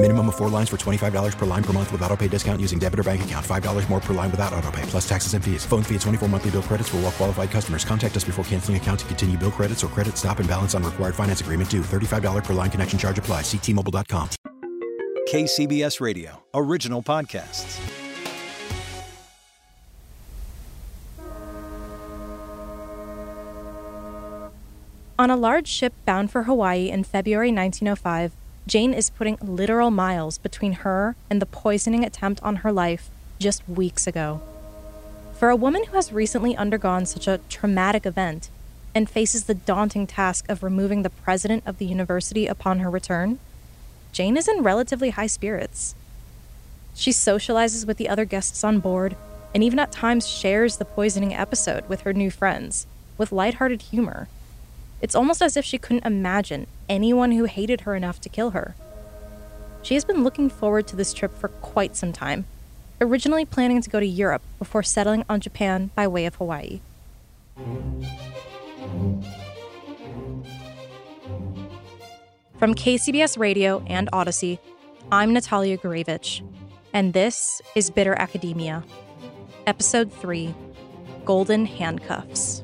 Minimum of 4 lines for $25 per line per month with autopay discount using debit or bank account. $5 more per line without autopay, plus taxes and fees. Phone fee at 24 monthly bill credits for well qualified customers. Contact us before canceling account to continue bill credits or credit stop and balance on required finance agreement due. $35 per line connection charge applies. See T-Mobile.com. KCBS Radio, original podcasts. On a large ship bound for Hawaii in February 1905, Jane is putting literal miles between her and the poisoning attempt on her life just weeks ago. For a woman who has recently undergone such a traumatic event and faces the daunting task of removing the president of the university upon her return, Jane is in relatively high spirits. She socializes with the other guests on board and even at times shares the poisoning episode with her new friends, with lighthearted humor. It's almost as if she couldn't imagine anyone who hated her enough to kill her. She has been looking forward to this trip for quite some time, originally planning to go to Europe before settling on Japan by way of Hawaii. From KCBS Radio and Audacy, I'm Natalia Gurevich, and this is Bitter Academia, Episode 3, Golden Handcuffs.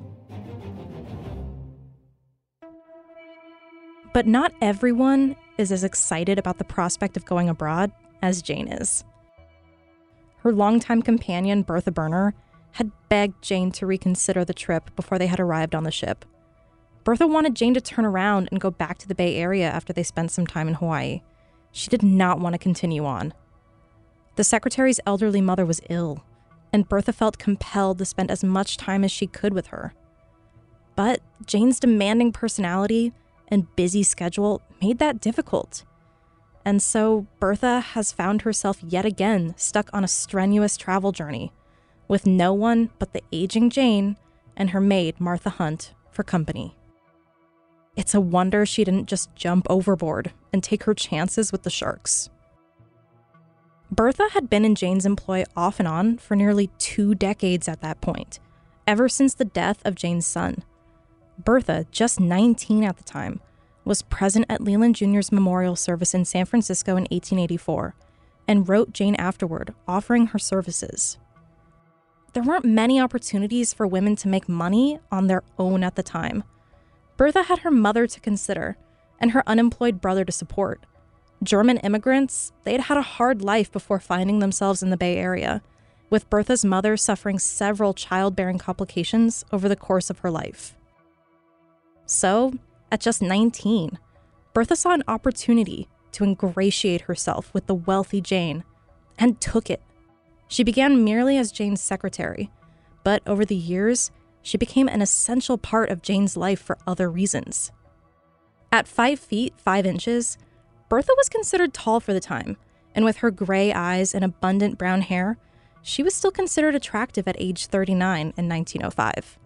But not everyone is as excited about the prospect of going abroad as Jane is. Her longtime companion, Bertha Berner, had begged Jane to reconsider the trip before they had arrived on the ship. Bertha wanted Jane to turn around and go back to the Bay Area after they spent some time in Hawaii. She did not want to continue on. The secretary's elderly mother was ill, and Bertha felt compelled to spend as much time as she could with her. But Jane's demanding personality and busy schedule made that difficult. And so Bertha has found herself yet again stuck on a strenuous travel journey with no one but the aging Jane and her maid, Martha Hunt, for company. It's a wonder she didn't just jump overboard and take her chances with the sharks. Bertha had been in Jane's employ off and on for nearly 2 decades at that point, ever since the death of Jane's son. Bertha, just 19 at the time, was present at Leland Jr.'s memorial service in San Francisco in 1884 and wrote Jane afterward, offering her services. There weren't many opportunities for women to make money on their own at the time. Bertha had her mother to consider and her unemployed brother to support. German immigrants, they'd had a hard life before finding themselves in the Bay Area, with Bertha's mother suffering several childbearing complications over the course of her life. So, at just 19, Bertha saw an opportunity to ingratiate herself with the wealthy Jane and took it. She began merely as Jane's secretary, but over the years, she became an essential part of Jane's life for other reasons. At 5 feet, 5 inches, Bertha was considered tall for the time, and with her gray eyes and abundant brown hair, she was still considered attractive at age 39 in 1905.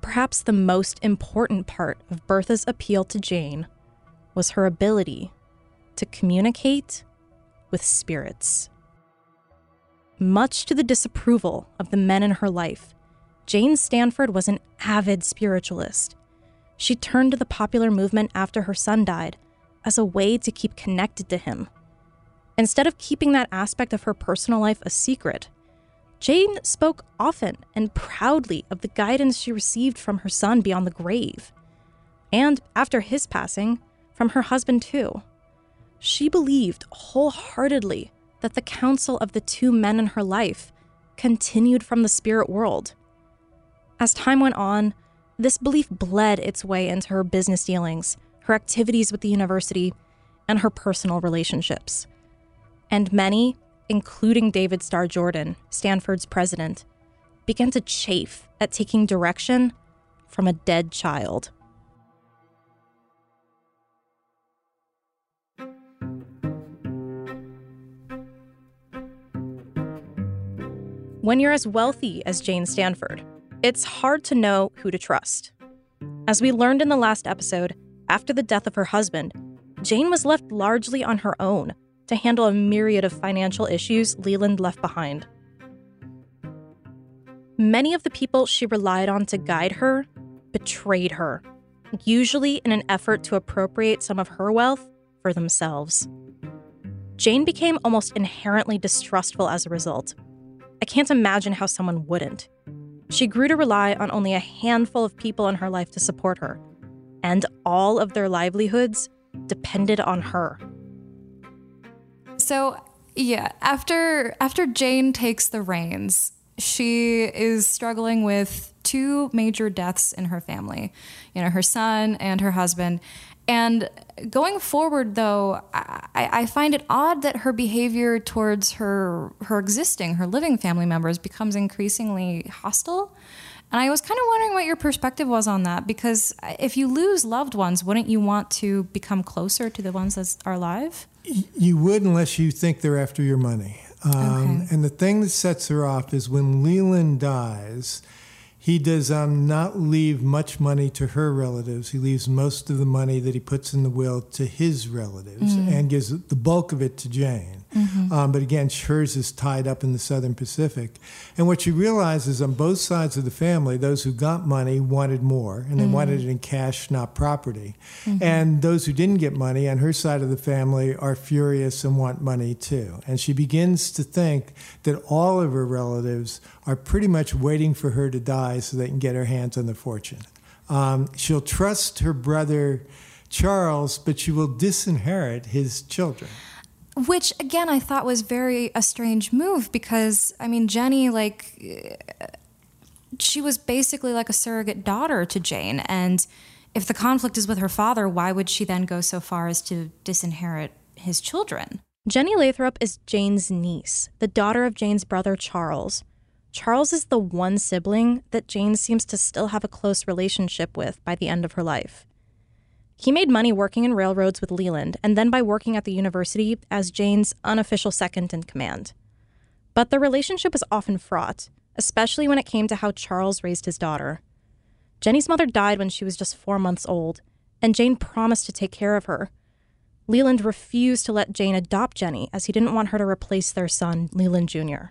Perhaps the most important part of Bertha's appeal to Jane was her ability to communicate with spirits. Much to the disapproval of the men in her life, Jane Stanford was an avid spiritualist. She turned to the popular movement after her son died as a way to keep connected to him. Instead of keeping that aspect of her personal life a secret, Jane spoke often and proudly of the guidance she received from her son beyond the grave, and, after his passing, from her husband too. She believed wholeheartedly that the counsel of the two men in her life continued from the spirit world. As time went on, this belief bled its way into her business dealings, her activities with the university, and her personal relationships. And many, including David Starr Jordan, Stanford's president, began to chafe at taking direction from a dead child. When you're as wealthy as Jane Stanford, it's hard to know who to trust. As we learned in the last episode, after the death of her husband, Jane was left largely on her own to handle a myriad of financial issues Leland left behind. Many of the people she relied on to guide her betrayed her, usually in an effort to appropriate some of her wealth for themselves. Jane became almost inherently distrustful as a result. I can't imagine how someone wouldn't. She grew to rely on only a handful of people in her life to support her, and all of their livelihoods depended on her. So, yeah, after Jane takes the reins, she is struggling with two major deaths in her family, her son and her husband. And going forward, though, I find it odd that her behavior towards her living family members becomes increasingly hostile. And I was kind of wondering what your perspective was on that, because if you lose loved ones, wouldn't you want to become closer to the ones that are alive? You would, unless you think they're after your money. Okay. And the thing that sets her off is when Leland dies, he does not leave much money to her relatives. He leaves most of the money that he puts in the will to his relatives and gives the bulk of it to Jane. Mm-hmm. But again, hers is tied up in the Southern Pacific. And what you realize is on both sides of the family, those who got money wanted more, and they wanted it in cash, not property. Mm-hmm. And those who didn't get money on her side of the family are furious and want money too. And she begins to think that all of her relatives are pretty much waiting for her to die so they can get her hands on the fortune. She'll trust her brother Charles, but she will disinherit his children. Which, again, I thought was a strange move because, Jenny, she was basically like a surrogate daughter to Jane. And if the conflict is with her father, why would she then go so far as to disinherit his children? Jenny Lathrop is Jane's niece, the daughter of Jane's brother Charles. Charles is the one sibling that Jane seems to still have a close relationship with by the end of her life. He made money working in railroads with Leland and then by working at the university as Jane's unofficial second in command. But the relationship was often fraught, especially when it came to how Charles raised his daughter. Jenny's mother died when she was just 4 months old, and Jane promised to take care of her. Leland refused to let Jane adopt Jenny as he didn't want her to replace their son, Leland Jr.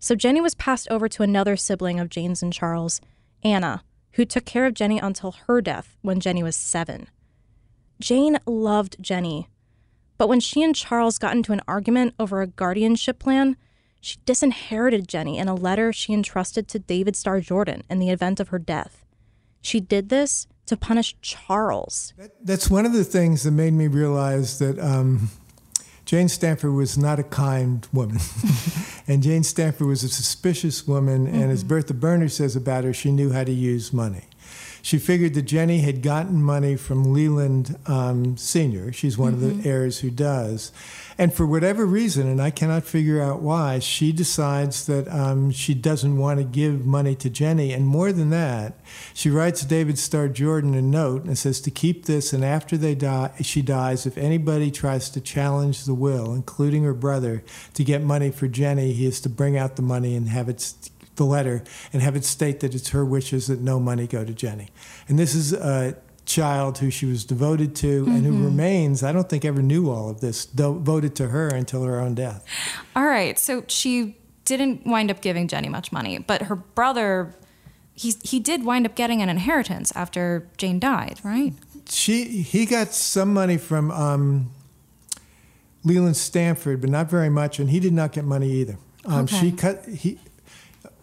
So Jenny was passed over to another sibling of Jane's and Charles, Anna, who took care of Jenny until her death when Jenny was 7. Jane loved Jenny, but when she and Charles got into an argument over a guardianship plan, she disinherited Jenny in a letter she entrusted to David Starr Jordan in the event of her death. She did this to punish Charles. That's one of the things that made me realize that Jane Stanford was not a kind woman. And Jane Stanford was a suspicious woman. And as Bertha Berner says about her, she knew how to use money. She figured that Jenny had gotten money from Leland Sr. She's one of the heirs who does. And for whatever reason, and I cannot figure out why, she decides that she doesn't want to give money to Jenny. And more than that, she writes David Starr Jordan a note and says to keep this, and after she dies, if anybody tries to challenge the will, including her brother, to get money for Jenny, he is to bring out the money and have it the letter and have it state that it's her wishes that no money go to Jenny. And this is a child who she was devoted to and who remains, I don't think ever knew all of this, devoted to her until her own death. All right. So she didn't wind up giving Jenny much money, but her brother, he did wind up getting an inheritance after Jane died, right? He got some money from Leland Stanford, but not very much. And he did not get money either. Okay.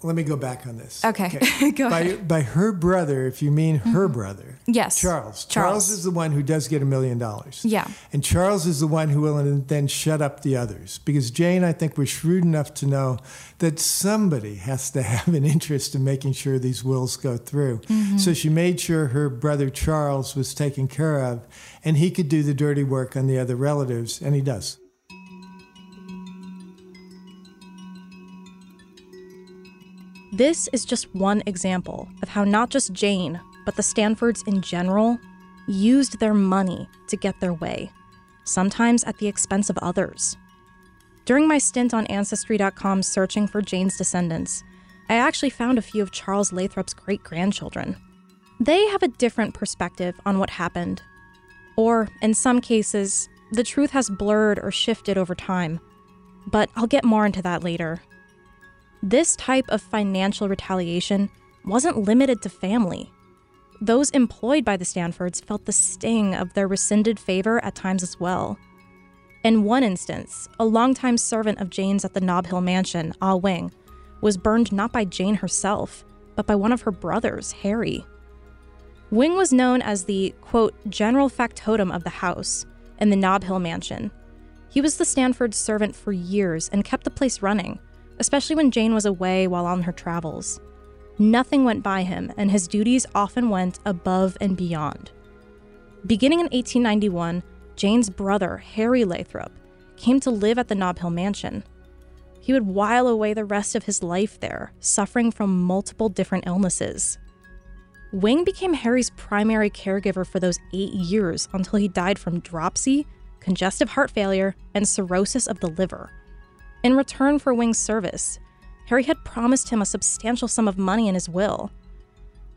Let me go back on this. Okay. Go ahead. By her brother, if you mean her brother. Yes. Charles is the one who does get $1 million. Yeah. And Charles is the one who will then shut up the others. Because Jane, I think, was shrewd enough to know that somebody has to have an interest in making sure these wills go through. Mm-hmm. So she made sure her brother Charles was taken care of, and he could do the dirty work on the other relatives, and he does. This is just one example of how not just Jane, but the Stanfords in general, used their money to get their way, sometimes at the expense of others. During my stint on Ancestry.com searching for Jane's descendants, I actually found a few of Charles Lathrop's great-grandchildren. They have a different perspective on what happened. Or, in some cases, the truth has blurred or shifted over time. But I'll get more into that later. This type of financial retaliation wasn't limited to family. Those employed by the Stanfords felt the sting of their rescinded favor at times as well. In one instance, a longtime servant of Jane's at the Nob Hill mansion, Ah Wing, was burned not by Jane herself, but by one of her brothers, Harry. Wing was known as the, quote, general factotum of the house in the Nob Hill mansion. He was the Stanfords' servant for years and kept the place running, especially when Jane was away while on her travels. Nothing went by him, and his duties often went above and beyond. Beginning in 1891, Jane's brother, Harry Lathrop, came to live at the Nob Hill mansion. He would while away the rest of his life there, suffering from multiple different illnesses. Wing became Harry's primary caregiver for those 8 years until he died from dropsy, congestive heart failure, and cirrhosis of the liver. In return for Wing's service, Harry had promised him a substantial sum of money in his will.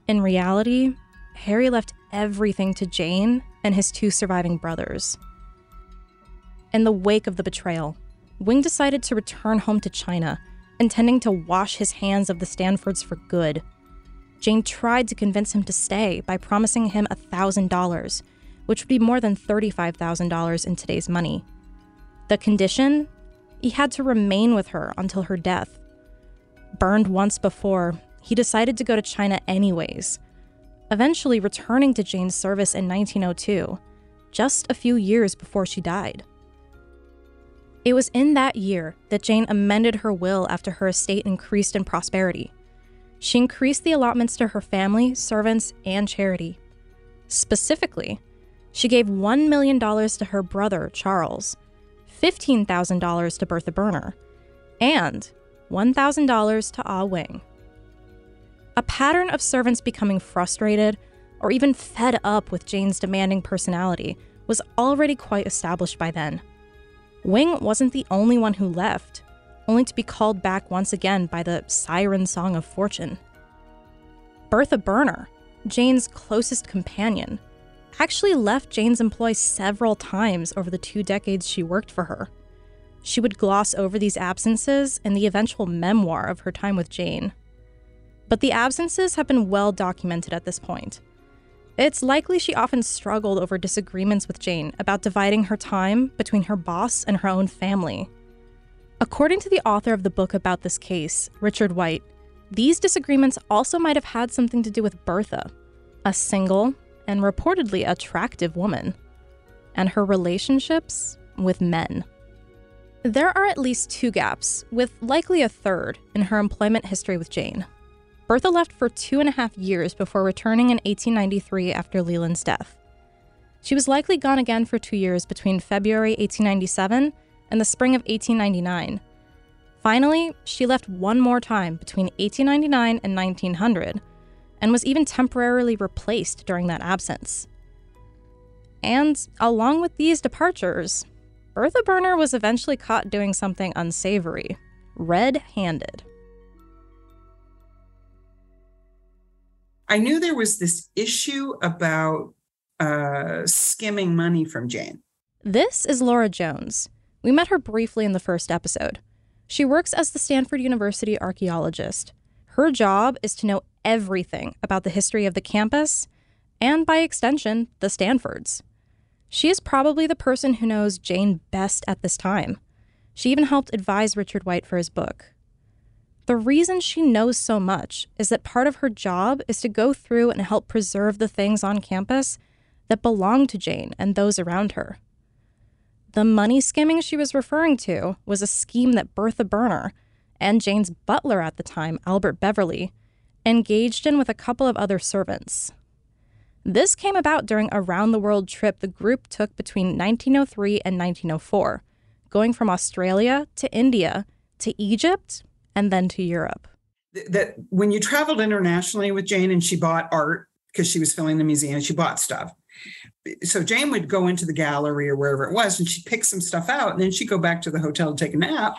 In reality, Harry left everything to Jane and his two surviving brothers. In the wake of the betrayal, Wing decided to return home to China, intending to wash his hands of the Stanfords for good. Jane tried to convince him to stay by promising him $1,000, which would be more than $35,000 in today's money. The condition? He had to remain with her until her death. Burned once before, he decided to go to China anyways, eventually returning to Jane's service in 1902, just a few years before she died. It was in that year that Jane amended her will after her estate increased in prosperity. She increased the allotments to her family, servants, and charity. Specifically, she gave $1 million to her brother, Charles, $15,000 to Bertha Berner, and $1,000 to Ah Wing. A pattern of servants becoming frustrated or even fed up with Jane's demanding personality was already quite established by then. Wing wasn't the only one who left, only to be called back once again by the siren song of fortune. Bertha Berner, Jane's closest companion, actually left Jane's employ several times over the 2 decades she worked for her. She would gloss over these absences in the eventual memoir of her time with Jane. But the absences have been well documented at this point. It's likely she often struggled over disagreements with Jane about dividing her time between her boss and her own family. According to the author of the book about this case, Richard White, these disagreements also might have had something to do with Bertha, a single and reportedly attractive woman, and her relationships with men. There are at least 2 gaps, with likely a third, in her employment history with Jane. Bertha left for 2.5 years before returning in 1893 after Leland's death. She was likely gone again for 2 years between February 1897 and the spring of 1899. Finally, she left one more time between 1899 and 1900, and was even temporarily replaced during that absence. And along with these departures, Bertha Berner was eventually caught doing something unsavory, red-handed. I knew there was this issue about skimming money from Jane. This is Laura Jones. We met her briefly in the first episode. She works as the Stanford University archaeologist. Her job is to know everything about the history of the campus, and by extension, the Stanfords. She is probably the person who knows Jane best at this time. She even helped advise Richard White for his book. The reason she knows so much is that part of her job is to go through and help preserve the things on campus that belong to Jane and those around her. The money skimming she was referring to was a scheme that Bertha Berner and Jane's butler at the time, Albert Beverly, engaged in with a couple of other servants. This came about during a round-the-world trip the group took between 1903 and 1904, going from Australia to India to Egypt and then to Europe. That when you traveled internationally with Jane and she bought art because she was filling the museum, she bought stuff. So Jane would go into the gallery or wherever it was and she'd pick some stuff out and then she'd go back to the hotel to take a nap.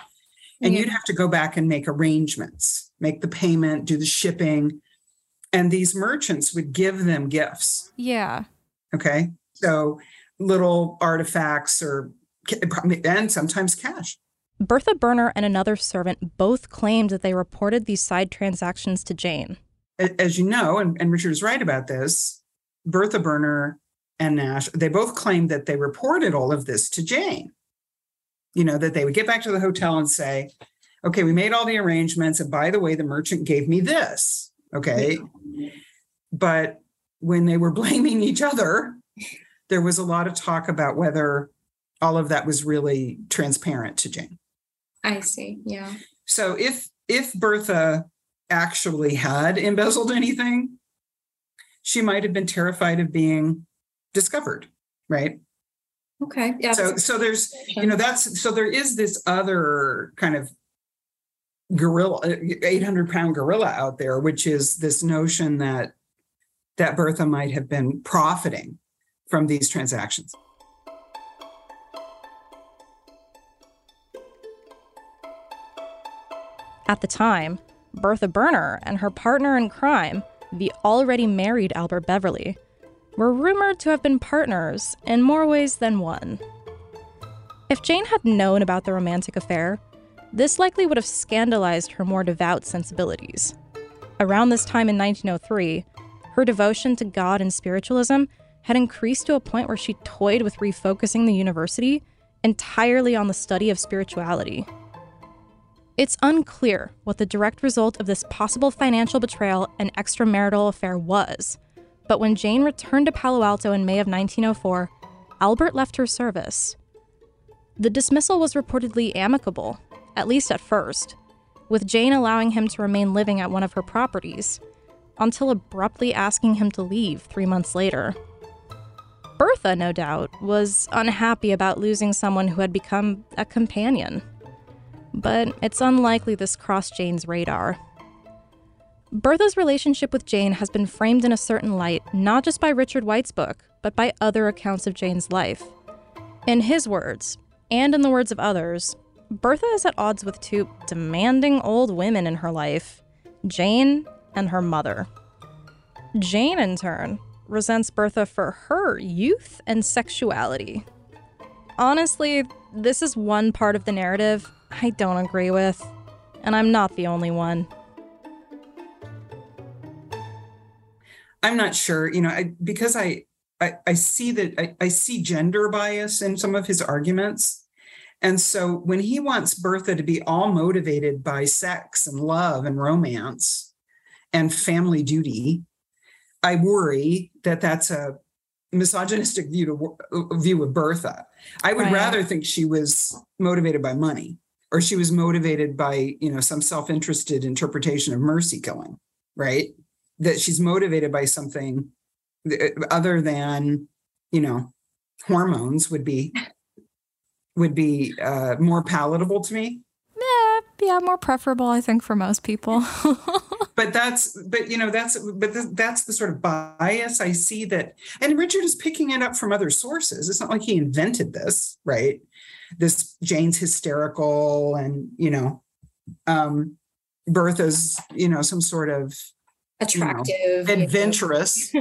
And you'd have to go back and make arrangements, make the payment, do the shipping. And these merchants would give them gifts. Yeah. Okay. So little artifacts or and sometimes cash. Bertha Berner and another servant both claimed that they reported these side transactions to Jane. As you know, and Richard is right about this, Bertha Berner and Nash, they both claimed that they reported all of this to Jane. You know, that they would get back to the hotel and say, okay, we made all the arrangements. And by the way, the merchant gave me this. Okay. Yeah. But when they were blaming each other, there was a lot of talk about whether all of that was really transparent to Jane. I see. Yeah. So if Bertha actually had embezzled anything, she might have been terrified of being discovered, right? Okay. Yeah. So there's, you know, that's, so there is this other kind of gorilla, 800-pound gorilla out there, which is this notion that Bertha might have been profiting from these transactions. At the time, Bertha Berner and her partner in crime, the already married Albert Beverly, were rumored to have been partners in more ways than one. If Jane had known about the romantic affair, this likely would have scandalized her more devout sensibilities. Around this time in 1903, her devotion to God and spiritualism had increased to a point where she toyed with refocusing the university entirely on the study of spirituality. It's unclear what the direct result of this possible financial betrayal and extramarital affair was, but when Jane returned to Palo Alto in May of 1904, Albert left her service. The dismissal was reportedly amicable, at least at first, with Jane allowing him to remain living at one of her properties, until abruptly asking him to leave 3 months later. Bertha, no doubt, was unhappy about losing someone who had become a companion, but it's unlikely this crossed Jane's radar. Bertha's relationship with Jane has been framed in a certain light, not just by Richard White's book, but by other accounts of Jane's life. In his words, and in the words of others, Bertha is at odds with two demanding old women in her life, Jane and her mother. Jane, in turn, resents Bertha for her youth and sexuality. Honestly, this is one part of the narrative I don't agree with, and I'm not the only one. I'm not sure, you know, because I see gender bias in some of his arguments. And so when he wants Bertha to be all motivated by sex and love and romance and family duty, I worry that that's a misogynistic view of Bertha. I would rather think she was motivated by money, or she was motivated by, you know, some self-interested interpretation of mercy killing, right? That she's motivated by something other than, you know, hormones would be more palatable to me. Yeah, more preferable, I think, for most people. But that's the sort of bias I see that, and Richard is picking it up from other sources. It's not like he invented this, right? This Jane's hysterical and, you know, Bertha's, you know, some sort of attractive, you know, adventurous,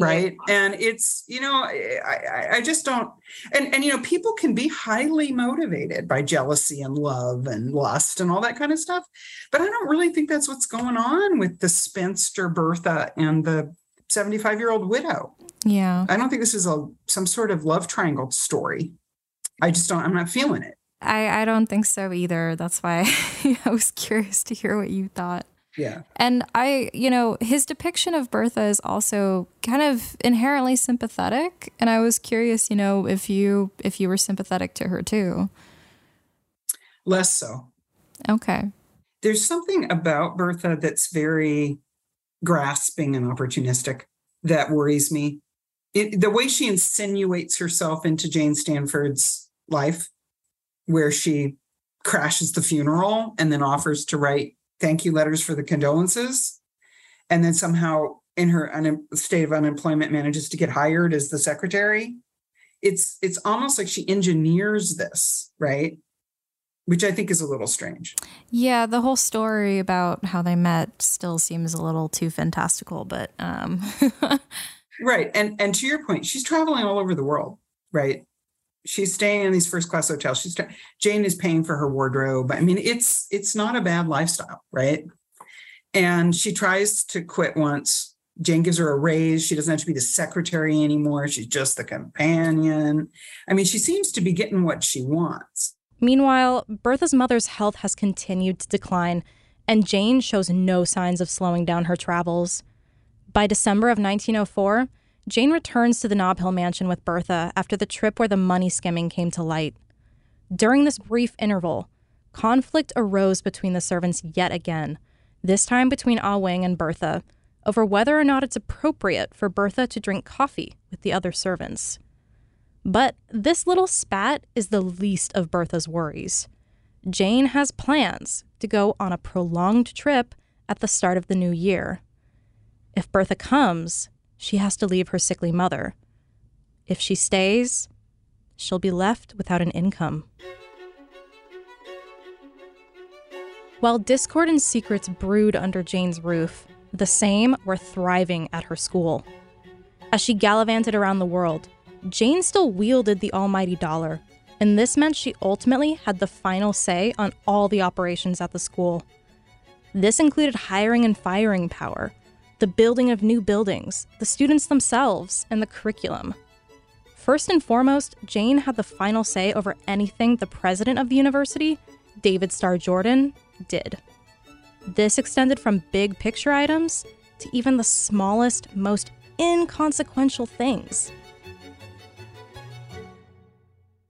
right? Yeah. And it's, you know, I just don't, and, you know, people can be highly motivated by jealousy and love and lust and all that kind of stuff. But I don't really think that's what's going on with the spinster Bertha and the 75-year-old widow. Yeah. I don't think this is some sort of love triangle story. I'm not feeling it. I don't think so either. That's why I was curious to hear what you thought. Yeah. And his depiction of Bertha is also kind of inherently sympathetic. And I was curious, if you were sympathetic to her too. Less so. Okay. There's something about Bertha that's very grasping and opportunistic that worries me. The way she insinuates herself into Jane Stanford's life, where she crashes the funeral and then offers to write thank you letters for the condolences, and then somehow in her state of unemployment manages to get hired as the secretary. It's almost like she engineers this, right? Which I think is a little strange. Yeah, the whole story about how they met still seems a little too fantastical, but... Right. And to your point, she's traveling all over the world, right? She's staying in these first-class hotels. Jane is paying for her wardrobe. I mean, it's not a bad lifestyle, right? And she tries to quit once. Jane gives her a raise. She doesn't have to be the secretary anymore. She's just the companion. I mean, she seems to be getting what she wants. Meanwhile, Bertha's mother's health has continued to decline, and Jane shows no signs of slowing down her travels. By December of 1904, Jane returns to the Nob Hill mansion with Bertha after the trip where the money skimming came to light. During this brief interval, conflict arose between the servants yet again, this time between Ah Wing and Bertha, over whether or not it's appropriate for Bertha to drink coffee with the other servants. But this little spat is the least of Bertha's worries. Jane has plans to go on a prolonged trip at the start of the new year. If Bertha comes, she has to leave her sickly mother. If she stays, she'll be left without an income. While discord and secrets brewed under Jane's roof, the same were thriving at her school. As she gallivanted around the world, Jane still wielded the almighty dollar, and this meant she ultimately had the final say on all the operations at the school. This included hiring and firing power, the building of new buildings, the students themselves, and the curriculum. First and foremost, Jane had the final say over anything the president of the university, David Starr Jordan, did. This extended from big picture items to even the smallest, most inconsequential things.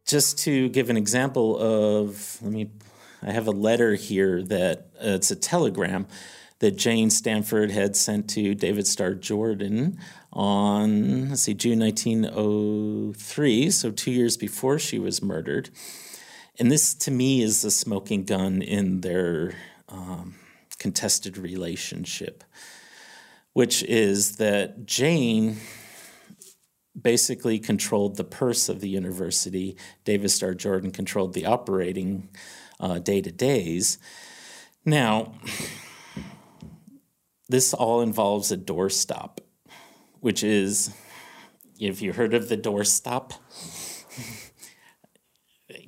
Just to give an example of, I have a letter here that it's a telegram that Jane Stanford had sent to David Starr Jordan on, June 1903, so 2 years before she was murdered. And this, to me, is the smoking gun in their contested relationship, which is that Jane basically controlled the purse of the university. David Starr Jordan controlled the operating day-to-days. Now, this all involves a doorstop, which is, if you heard of the doorstop?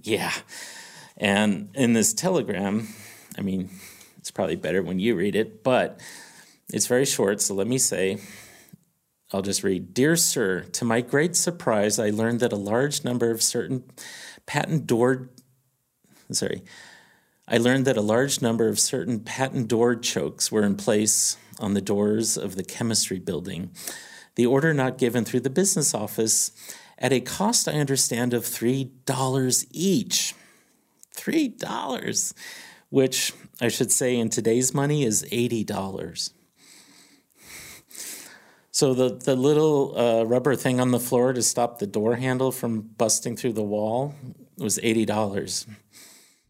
Yeah. And in this telegram, it's probably better when you read it, but it's very short, so let me say... I'll just read. Dear Sir, to my great surprise, I learned that a large number of certain patent door chokes were in place on the doors of the chemistry building. The order not given through the business office at a cost, I understand, of $3 each. $3, which I should say in today's money is $80. So the little rubber thing on the floor to stop the door handle from busting through the wall was $80.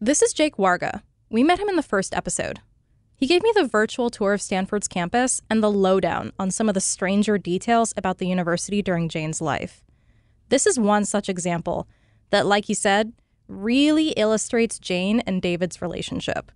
This is Jake Warga. We met him in the first episode. He gave me the virtual tour of Stanford's campus and the lowdown on some of the stranger details about the university during Jane's life. This is one such example that, like he said, really illustrates Jane and David's relationship.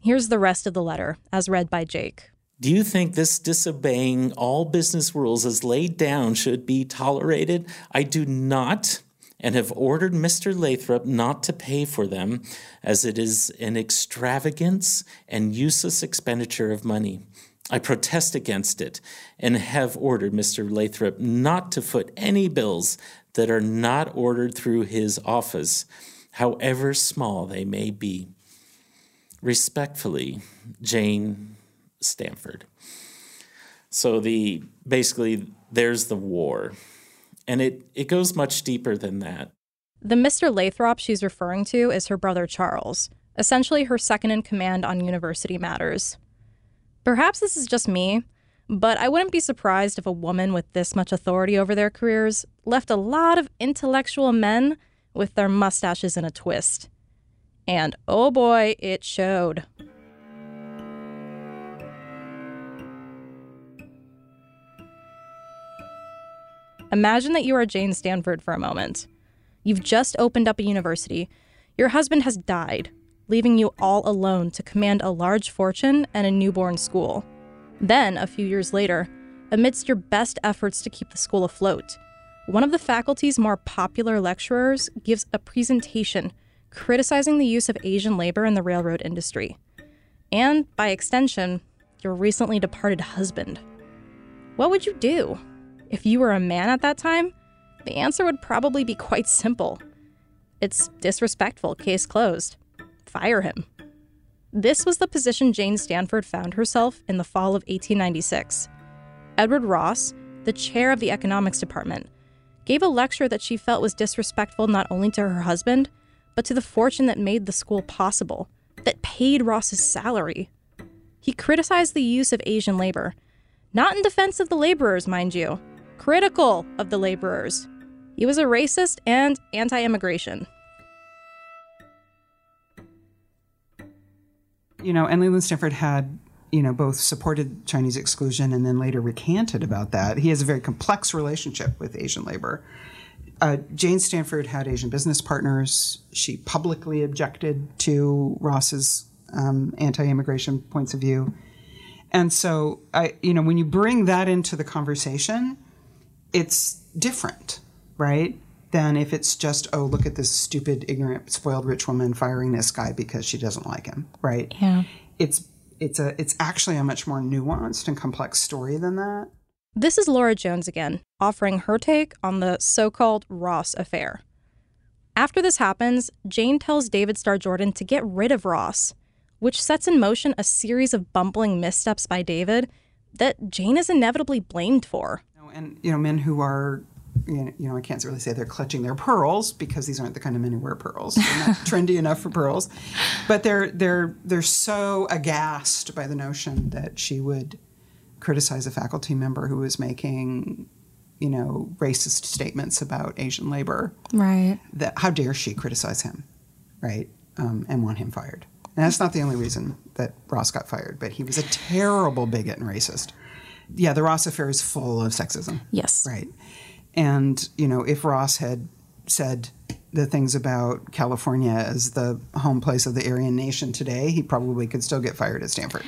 Here's the rest of the letter, as read by Jake. Do you think this disobeying all business rules as laid down should be tolerated? I do not, and have ordered Mr. Lathrop not to pay for them, as it is an extravagance and useless expenditure of money. I protest against it, and have ordered Mr. Lathrop not to foot any bills that are not ordered through his office. however small they may be. Respectfully, Jane Stanford. So basically, there's the war. And it goes much deeper than that. The Mr. Lathrop she's referring to is her brother Charles, essentially her second-in-command on university matters. Perhaps this is just me, but I wouldn't be surprised if a woman with this much authority over their careers left a lot of intellectual men with their mustaches in a twist. And oh boy, it showed. Imagine that you are Jane Stanford for a moment. You've just opened up a university. Your husband has died, leaving you all alone to command a large fortune and a newborn school. Then, a few years later, amidst your best efforts to keep the school afloat, one of the faculty's more popular lecturers gives a presentation criticizing the use of Asian labor in the railroad industry. And, by extension, your recently departed husband. What would you do? If you were a man at that time, the answer would probably be quite simple. It's disrespectful, case closed. Fire him. This was the position Jane Stanford found herself in the fall of 1896. Edward Ross, the chair of the economics department, gave a lecture that she felt was disrespectful not only to her husband, but to the fortune that made the school possible, that paid Ross's salary. He criticized the use of Asian labor, not in defense of the laborers, mind you, critical of the laborers. He was a racist and anti-immigration. And Leland Stanford had, both supported Chinese exclusion and then later recanted about that. He has a very complex relationship with Asian labor. Jane Stanford had Asian business partners. She publicly objected to Ross's anti-immigration points of view. And so, when you bring that into the conversation, it's different, right, than if it's just, oh, look at this stupid, ignorant, spoiled rich woman firing this guy because she doesn't like him, right? Yeah. It's actually a much more nuanced and complex story than that. This is Laura Jones again, offering her take on the so-called Ross affair. After this happens, Jane tells David Starr Jordan to get rid of Ross, which sets in motion a series of bumbling missteps by David that Jane is inevitably blamed for. And, men who are, I can't really say they're clutching their pearls because these aren't the kind of men who wear pearls. They're not trendy enough for pearls. But they're so aghast by the notion that she would criticize a faculty member who was making, racist statements about Asian labor. Right. That how dare she criticize him, right, and want him fired. And that's not the only reason that Ross got fired, but he was a terrible bigot and racist. Yeah, the Ross affair is full of sexism. Yes. Right. And, if Ross had said the things about California as the home place of the Aryan nation today, he probably could still get fired at Stanford.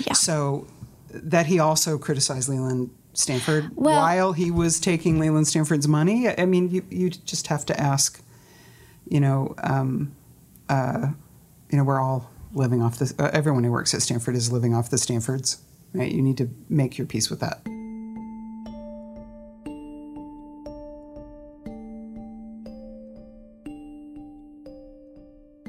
Yeah. So that he also criticized Leland Stanford while he was taking Leland Stanford's money. I mean, you just have to ask, we're all living off this. Everyone who works at Stanford is living off the Stanfords. Right? You need to make your peace with that.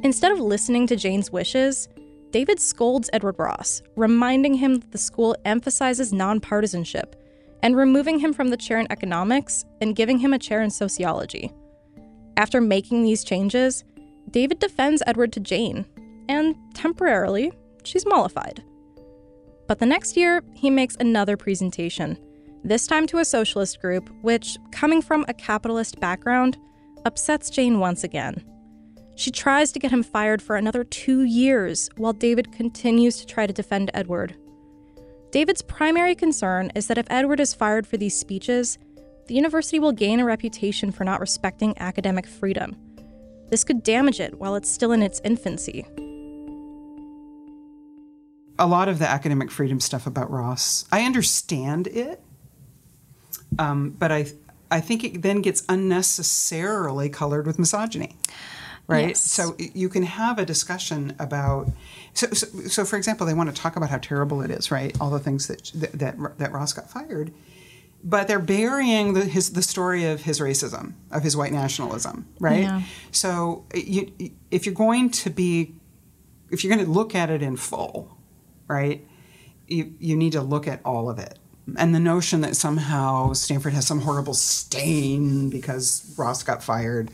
Instead of listening to Jane's wishes, David scolds Edward Ross, reminding him that the school emphasizes nonpartisanship and removing him from the chair in economics and giving him a chair in sociology. After making these changes, David defends Edward to Jane, and temporarily, she's mollified. But the next year, he makes another presentation, this time to a socialist group, which, coming from a capitalist background, upsets Jane once again. She tries to get him fired for another 2 years, while David continues to try to defend Edward. David's primary concern is that if Edward is fired for these speeches, the university will gain a reputation for not respecting academic freedom. This could damage it while it's still in its infancy. A lot of the academic freedom stuff about Ross, I understand it, but I think it then gets unnecessarily colored with misogyny, right? Yes. So you can have a discussion about, so for example, they want to talk about how terrible it is, right? All the things that Ross got fired. But they're burying the story of his racism, of his white nationalism, right? Yeah. So if you're going to look at it in full, right, you need to look at all of it. And the notion that somehow Stanford has some horrible stain because Ross got fired.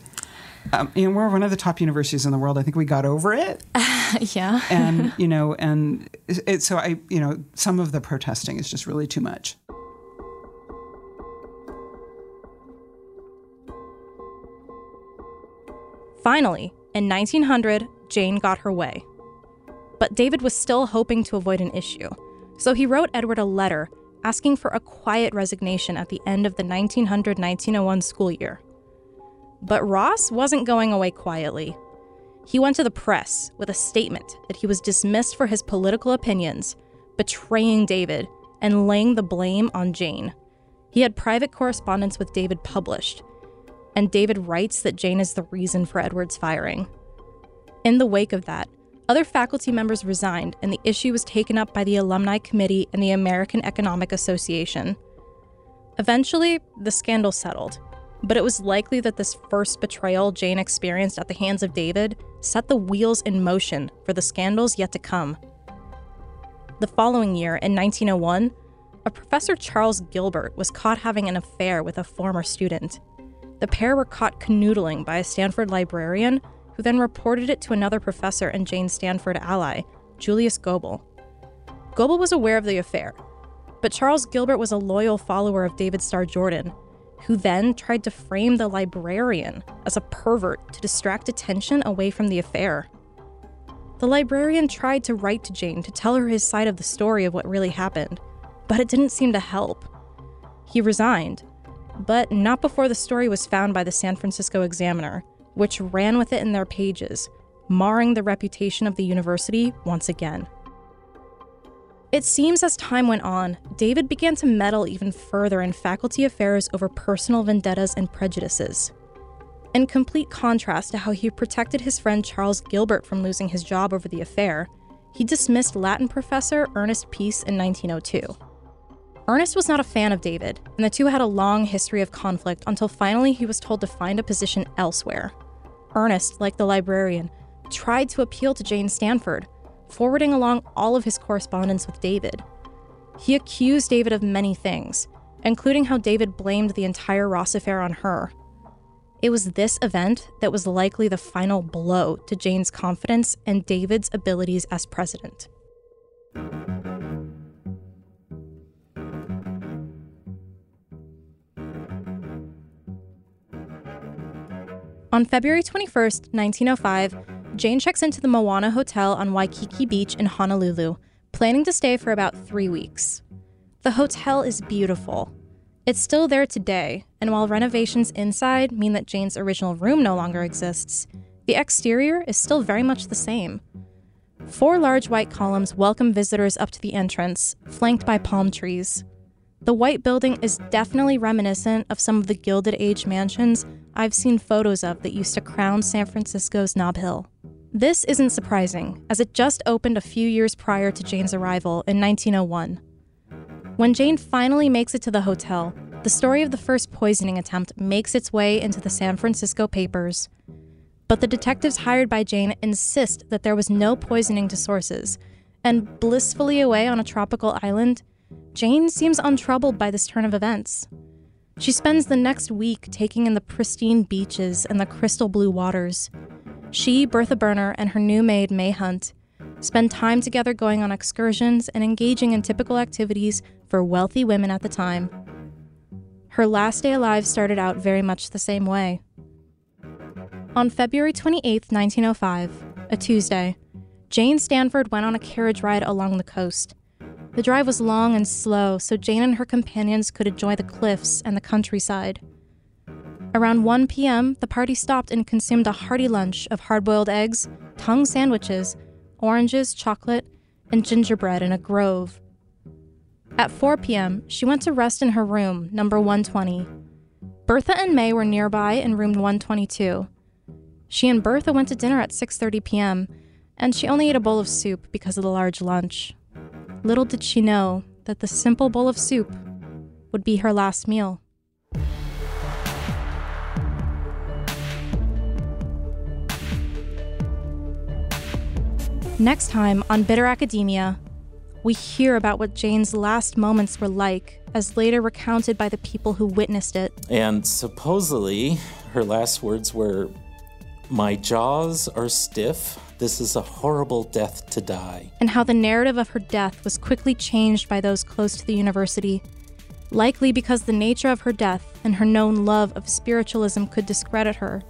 And we're one of the top universities in the world. I think we got over it. Yeah. And, you know, and it, so I, you know, some of the protesting is just really too much. Finally, in 1900, Jane got her way. But David was still hoping to avoid an issue, so he wrote Edward a letter asking for a quiet resignation at the end of the 1900-1901 school year. But Ross wasn't going away quietly. He went to the press with a statement that he was dismissed for his political opinions, betraying David, and laying the blame on Jane. He had private correspondence with David published, and David writes that Jane is the reason for Edward's firing. In the wake of that, other faculty members resigned, and the issue was taken up by the Alumni Committee and the American Economic Association. Eventually, the scandal settled, but it was likely that this first betrayal Jane experienced at the hands of David set the wheels in motion for the scandals yet to come. The following year, in 1901, a Professor Charles Gilbert was caught having an affair with a former student. The pair were caught canoodling by a Stanford librarian, who then reported it to another professor and Jane Stanford ally, Julius Goebel. Goebel was aware of the affair, but Charles Gilbert was a loyal follower of David Starr Jordan, who then tried to frame the librarian as a pervert to distract attention away from the affair. The librarian tried to write to Jane to tell her his side of the story of what really happened, but it didn't seem to help. He resigned, but not before the story was found by the San Francisco Examiner, which ran with it in their pages, marring the reputation of the university once again. It seems as time went on, David began to meddle even further in faculty affairs over personal vendettas and prejudices. In complete contrast to how he protected his friend Charles Gilbert from losing his job over the affair, he dismissed Latin professor Ernest Peace in 1902. Ernest was not a fan of David, and the two had a long history of conflict until finally he was told to find a position elsewhere. Ernest, like the librarian, tried to appeal to Jane Stanford, forwarding along all of his correspondence with David. He accused David of many things, including how David blamed the entire Ross affair on her. It was this event that was likely the final blow to Jane's confidence and David's abilities as president. On February 21st, 1905, Jane checks into the Moana Hotel on Waikiki Beach in Honolulu, planning to stay for about 3 weeks. The hotel is beautiful. It's still there today, and while renovations inside mean that Jane's original room no longer exists, the exterior is still very much the same. 4 large white columns welcome visitors up to the entrance, flanked by palm trees. The white building is definitely reminiscent of some of the Gilded Age mansions I've seen photos of that used to crown San Francisco's Nob Hill. This isn't surprising, as it just opened a few years prior to Jane's arrival in 1901. When Jane finally makes it to the hotel, the story of the first poisoning attempt makes its way into the San Francisco papers. But the detectives hired by Jane insist that there was no poisoning to sources, and blissfully away on a tropical island, Jane seems untroubled by this turn of events. She spends the next week taking in the pristine beaches and the crystal blue waters. She, Bertha Berner, and her new maid, May Hunt, spend time together going on excursions and engaging in typical activities for wealthy women at the time. Her last day alive started out very much the same way. On February 28, 1905, a Tuesday, Jane Stanford went on a carriage ride along the coast. The drive was long and slow, so Jane and her companions could enjoy the cliffs and the countryside. Around 1 p.m., the party stopped and consumed a hearty lunch of hard-boiled eggs, tongue sandwiches, oranges, chocolate, and gingerbread in a grove. At 4 p.m., she went to rest in her room, number 120. Bertha and May were nearby in room 122. She and Bertha went to dinner at 6:30 p.m., and she only ate a bowl of soup because of the large lunch. Little did she know that the simple bowl of soup would be her last meal. Next time on Bitter Academia, we hear about what Jane's last moments were like, as later recounted by the people who witnessed it. And supposedly, her last words were, "My jaws are stiff. This is a horrible death to die." And how the narrative of her death was quickly changed by those close to the university, likely because the nature of her death and her known love of spiritualism could discredit her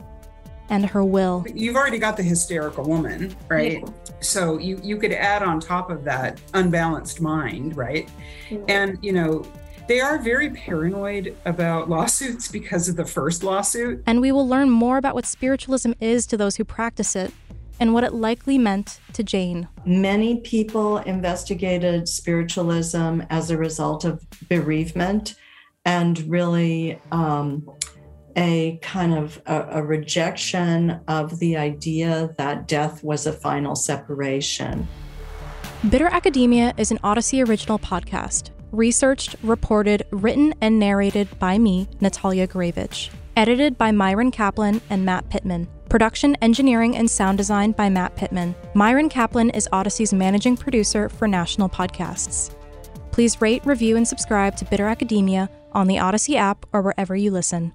and her will. You've already got the hysterical woman, right? Yeah. So you could add on top of that unbalanced mind, right? Yeah. And, you know, they are very paranoid about lawsuits because of the first lawsuit. And we will learn more about what spiritualism is to those who practice it and what it likely meant to Jane. Many people investigated spiritualism as a result of bereavement and really a kind of a rejection of the idea that death was a final separation. Bitter Academia is an Odyssey original podcast. Researched, reported, written, and narrated by me, Natalia Gurevich. Edited by Myron Kaplan and Matt Pitman. Production, engineering, and sound design by Matt Pitman. Myron Kaplan is Odyssey's managing producer for national podcasts. Please rate, review, and subscribe to Bitter Academia on the Odyssey app or wherever you listen.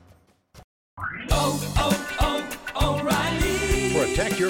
Protect your